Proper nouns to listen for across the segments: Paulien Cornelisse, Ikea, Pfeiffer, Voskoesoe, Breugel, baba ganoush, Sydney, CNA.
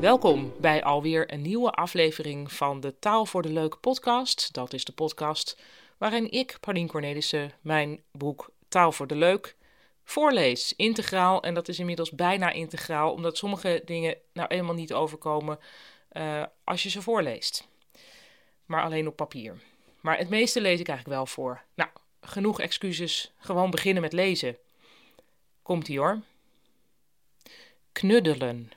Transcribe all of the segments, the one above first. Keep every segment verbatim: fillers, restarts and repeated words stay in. Welkom bij alweer een nieuwe aflevering van de Taal voor de Leuk podcast. Dat is de podcast waarin ik, Paulien Cornelisse, mijn boek Taal voor de Leuk voorlees. Integraal, en dat is inmiddels bijna integraal, omdat sommige dingen nou eenmaal niet overkomen uh, als je ze voorleest. Maar alleen op papier. Maar het meeste lees ik eigenlijk wel voor. Nou, genoeg excuses, gewoon beginnen met lezen. Komt-ie hoor. Knuddelen.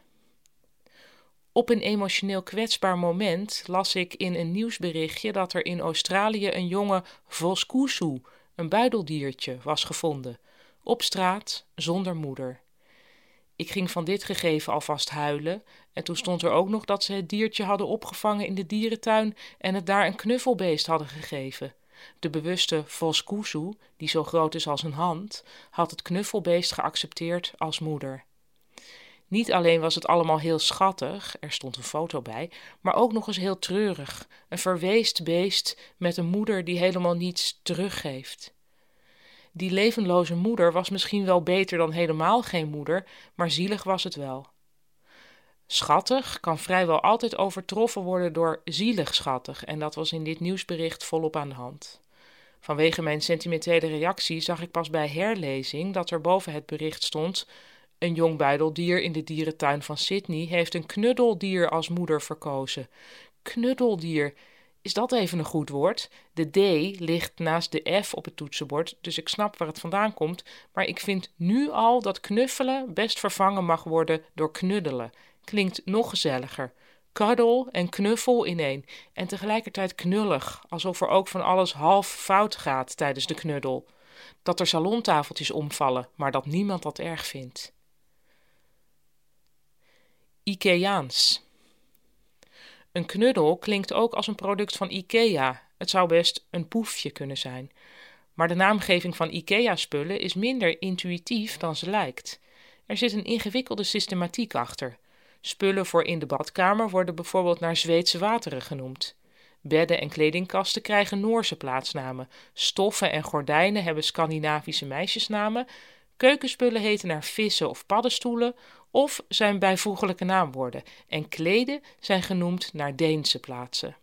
Op een emotioneel kwetsbaar moment las ik in een nieuwsberichtje dat er in Australië een jonge Voskoesoe, een buideldiertje, was gevonden. Op straat, zonder moeder. Ik ging van dit gegeven alvast huilen en toen stond er ook nog dat ze het diertje hadden opgevangen in de dierentuin en het daar een knuffelbeest hadden gegeven. De bewuste Voskoesoe, die zo groot is als een hand, had het knuffelbeest geaccepteerd als moeder. Niet alleen was het allemaal heel schattig, er stond een foto bij, maar ook nog eens heel treurig. Een verweest beest met een moeder die helemaal niets teruggeeft. Die levenloze moeder was misschien wel beter dan helemaal geen moeder, maar zielig was het wel. Schattig kan vrijwel altijd overtroffen worden door zielig schattig en dat was in dit nieuwsbericht volop aan de hand. Vanwege mijn sentimentele reactie zag ik pas bij herlezing dat er boven het bericht stond: een jong buideldier in de dierentuin van Sydney heeft een knuddeldier als moeder verkozen. Knuddeldier, is dat even een goed woord? De D ligt naast de F op het toetsenbord, dus ik snap waar het vandaan komt. Maar ik vind nu al dat knuffelen best vervangen mag worden door knuddelen. Klinkt nog gezelliger. Cuddle en knuffel ineen. En tegelijkertijd knullig, alsof er ook van alles half fout gaat tijdens de knuddel. Dat er salontafeltjes omvallen, maar dat niemand dat erg vindt. Ikeaans. Een knuddel klinkt ook als een product van Ikea. Het zou best een poefje kunnen zijn. Maar de naamgeving van Ikea-spullen is minder intuïtief dan ze lijkt. Er zit een ingewikkelde systematiek achter. Spullen voor in de badkamer worden bijvoorbeeld naar Zweedse wateren genoemd. Bedden en kledingkasten krijgen Noorse plaatsnamen. Stoffen en gordijnen hebben Scandinavische meisjesnamen. Keukenspullen heten naar vissen of paddenstoelen of zijn bijvoeglijke naamwoorden. En kleden zijn genoemd naar Deense plaatsen.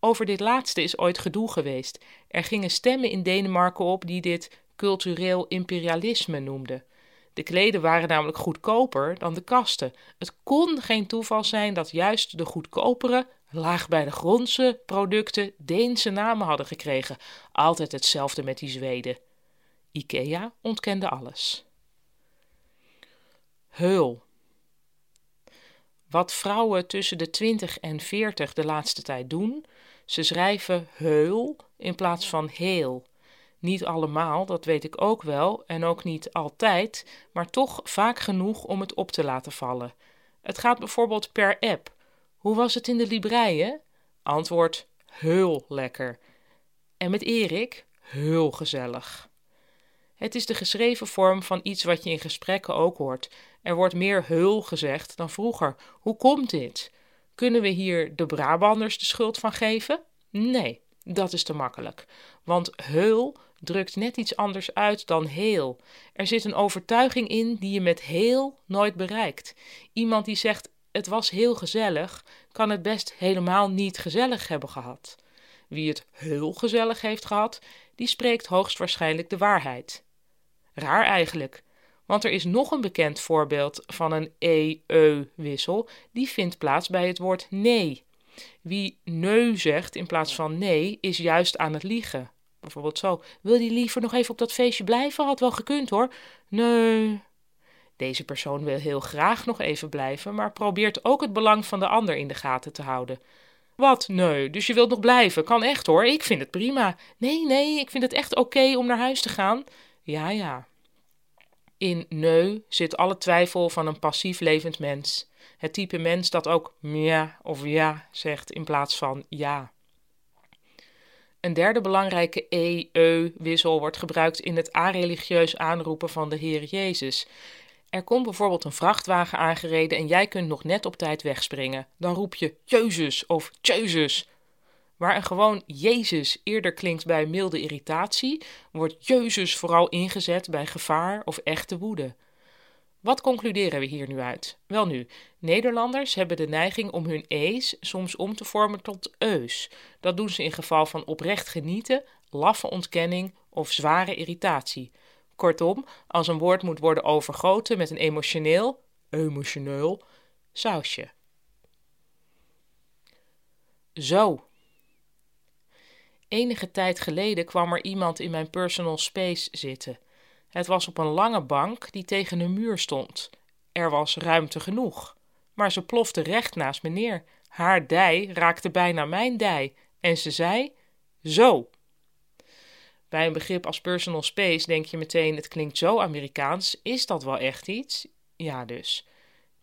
Over dit laatste is ooit gedoe geweest. Er gingen stemmen in Denemarken op die dit cultureel imperialisme noemden. De kleden waren namelijk goedkoper dan de kasten. Het kon geen toeval zijn dat juist de goedkopere, laag bij de grondse producten Deense namen hadden gekregen. Altijd hetzelfde met die Zweden. Ikea ontkende alles. Heul. Wat vrouwen tussen de twintig en veertig de laatste tijd doen, ze schrijven heul in plaats van heel. Niet allemaal, dat weet ik ook wel, en ook niet altijd, maar toch vaak genoeg om het op te laten vallen. Het gaat bijvoorbeeld per app. Hoe was het in de libreien? Antwoord, heul lekker. En met Erik, heul gezellig. Het is de geschreven vorm van iets wat je in gesprekken ook hoort. Er wordt meer heul gezegd dan vroeger. Hoe komt dit? Kunnen we hier de Brabanders de schuld van geven? Nee, dat is te makkelijk. Want heul drukt net iets anders uit dan heel. Er zit een overtuiging in die je met heel nooit bereikt. Iemand die zegt, het was heel gezellig, kan het best helemaal niet gezellig hebben gehad. Wie het heel gezellig heeft gehad, die spreekt hoogstwaarschijnlijk de waarheid. Raar eigenlijk, want er is nog een bekend voorbeeld van een e-eu-wissel, die vindt plaats bij het woord nee. Wie neu zegt in plaats van nee, is juist aan het liegen. Bijvoorbeeld zo, wil je liever nog even op dat feestje blijven? Had wel gekund hoor. Nee. Deze persoon wil heel graag nog even blijven, maar probeert ook het belang van de ander in de gaten te houden. Wat? Nee, dus je wilt nog blijven? Kan echt hoor, ik vind het prima. Nee, nee, ik vind het echt oké om naar huis te gaan. Ja, ja. In nee zit alle twijfel van een passief levend mens. Het type mens dat ook mja of ja zegt in plaats van ja. Een derde belangrijke e-eu-wissel wordt gebruikt in het a-religieus aanroepen van de Heer Jezus. Er komt bijvoorbeeld een vrachtwagen aangereden en jij kunt nog net op tijd wegspringen. Dan roep je Jezus of Jezus. Waar een gewoon Jezus eerder klinkt bij milde irritatie, wordt Jezus vooral ingezet bij gevaar of echte woede. Wat concluderen we hier nu uit? Welnu, Nederlanders hebben de neiging om hun e's soms om te vormen tot eus. Dat doen ze in geval van oprecht genieten, laffe ontkenning of zware irritatie. Kortom, als een woord moet worden overgoten met een emotioneel, emotioneel, sausje. Zo. Enige tijd geleden kwam er iemand in mijn personal space zitten. Het was op een lange bank die tegen een muur stond. Er was ruimte genoeg, maar ze plofte recht naast me neer. Haar dij raakte bijna mijn dij en ze zei, zo. Bij een begrip als personal space denk je meteen, het klinkt zo Amerikaans, is dat wel echt iets? Ja dus.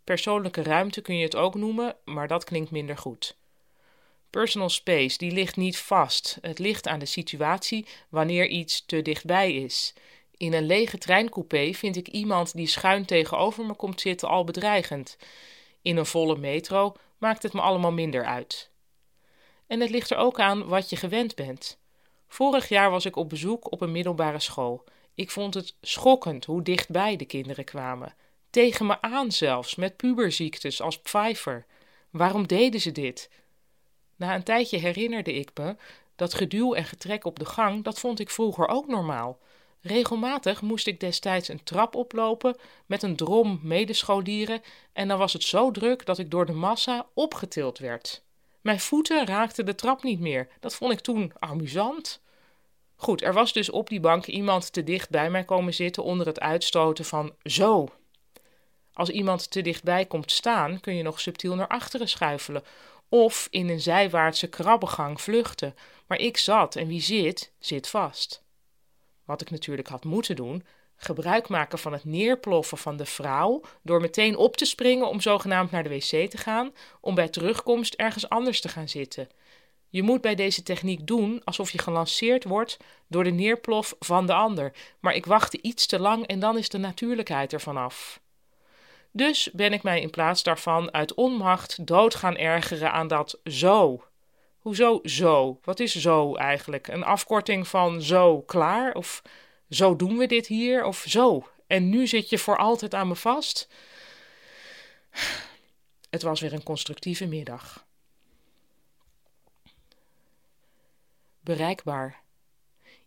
Persoonlijke ruimte kun je het ook noemen, maar dat klinkt minder goed. Personal space, die ligt niet vast. Het ligt aan de situatie wanneer iets te dichtbij is. In een lege treincoupé vind ik iemand die schuin tegenover me komt zitten al bedreigend. In een volle metro maakt het me allemaal minder uit. En het ligt er ook aan wat je gewend bent. Vorig jaar was ik op bezoek op een middelbare school. Ik vond het schokkend hoe dichtbij de kinderen kwamen. Tegen me aan zelfs, met puberziektes als Pfeiffer. Waarom deden ze dit? Na een tijdje herinnerde ik me dat geduw en getrek op de gang, dat vond ik vroeger ook normaal. Regelmatig moest ik destijds een trap oplopen met een drom medescholieren en dan was het zo druk dat ik door de massa opgetild werd. Mijn voeten raakten de trap niet meer. Dat vond ik toen amusant. Goed, er was dus op die bank iemand te dicht bij mij komen zitten onder het uitstoten van zo. Als iemand te dichtbij komt staan, kun je nog subtiel naar achteren schuifelen of in een zijwaartse krabbegang vluchten. Maar ik zat en wie zit, zit vast. Wat ik natuurlijk had moeten doen, gebruik maken van het neerploffen van de vrouw door meteen op te springen om zogenaamd naar de wc te gaan, om bij terugkomst ergens anders te gaan zitten. Je moet bij deze techniek doen alsof je gelanceerd wordt door de neerplof van de ander, maar ik wachtte iets te lang en dan is de natuurlijkheid ervan af. Dus ben ik mij in plaats daarvan uit onmacht dood gaan ergeren aan dat zo. Hoezo zo? Wat is zo eigenlijk? Een afkorting van zo klaar? Of zo doen we dit hier? Of zo? En nu zit je voor altijd aan me vast? Het was weer een constructieve middag. Bereikbaar.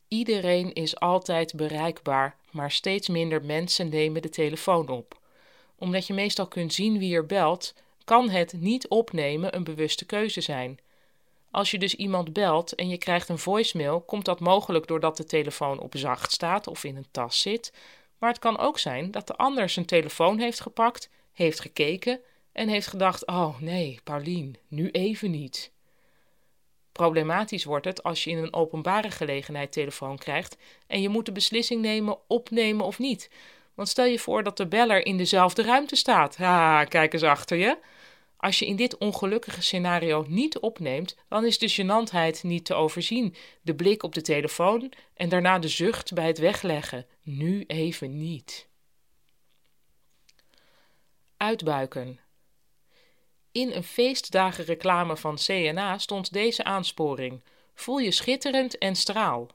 Iedereen is altijd bereikbaar, maar steeds minder mensen nemen de telefoon op. Omdat je meestal kunt zien wie er belt, kan het niet opnemen een bewuste keuze zijn. Als je dus iemand belt en je krijgt een voicemail, komt dat mogelijk doordat de telefoon op zacht staat of in een tas zit. Maar het kan ook zijn dat de ander zijn telefoon heeft gepakt, heeft gekeken en heeft gedacht, oh nee, Paulien, nu even niet. Problematisch wordt het als je in een openbare gelegenheid telefoon krijgt en je moet de beslissing nemen, opnemen of niet. Want stel je voor dat de beller in dezelfde ruimte staat. Ha, kijk eens achter je. Als je in dit ongelukkige scenario niet opneemt, dan is de gênantheid niet te overzien. De blik op de telefoon en daarna de zucht bij het wegleggen. Nu even niet. Uitbuiken. In een feestdagenreclame van C N A stond deze aansporing. Voel je schitterend en straal.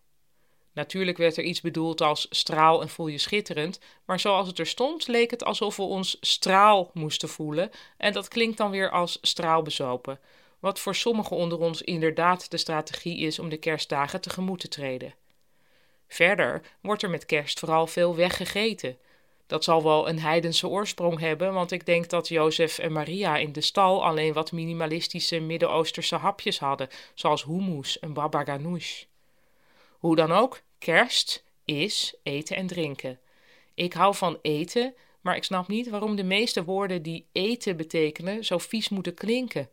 Natuurlijk werd er iets bedoeld als straal en voel je schitterend, maar zoals het er stond leek het alsof we ons straal moesten voelen en dat klinkt dan weer als straalbezopen, wat voor sommigen onder ons inderdaad de strategie is om de kerstdagen tegemoet te treden. Verder wordt er met kerst vooral veel weggegeten. Dat zal wel een heidense oorsprong hebben, want ik denk dat Jozef en Maria in de stal alleen wat minimalistische Midden-Oosterse hapjes hadden, zoals hummus en baba ganoush. Hoe dan ook, kerst is eten en drinken. Ik hou van eten, maar ik snap niet waarom de meeste woorden die eten betekenen zo vies moeten klinken.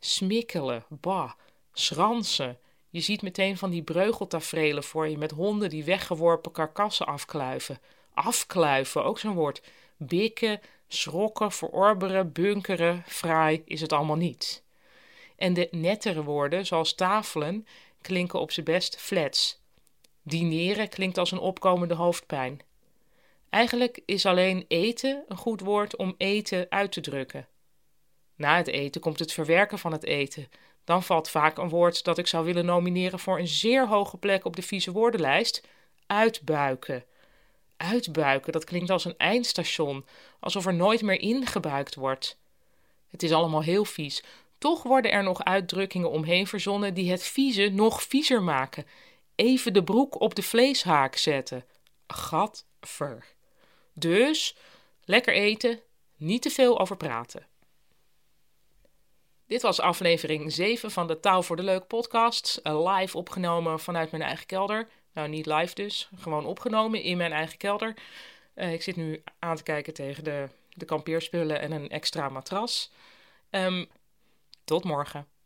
Smikkelen, bah, schransen. Je ziet meteen van die breugeltaferelen voor je met honden die weggeworpen karkassen afkluiven. Afkluiven, ook zo'n woord. Bikken, schrokken, verorberen, bunkeren, fraai is het allemaal niet. En de nettere woorden, zoals tafelen, klinken op z'n best flats. Dineren klinkt als een opkomende hoofdpijn. Eigenlijk is alleen eten een goed woord om eten uit te drukken. Na het eten komt het verwerken van het eten. Dan valt vaak een woord dat ik zou willen nomineren voor een zeer hoge plek op de vieze woordenlijst. Uitbuiken. Uitbuiken, dat klinkt als een eindstation. Alsof er nooit meer ingebuikt wordt. Het is allemaal heel vies. Toch worden er nog uitdrukkingen omheen verzonnen die het vieze nog viezer maken. Even de broek op de vleeshaak zetten. Gadver. Dus, lekker eten, niet te veel over praten. Dit was aflevering zeven van de Taal voor de Leuk podcast. Live opgenomen vanuit mijn eigen kelder. Nou, niet live dus. Gewoon opgenomen in mijn eigen kelder. Uh, ik zit nu aan te kijken tegen de, de kampeerspullen en een extra matras. Um, tot morgen.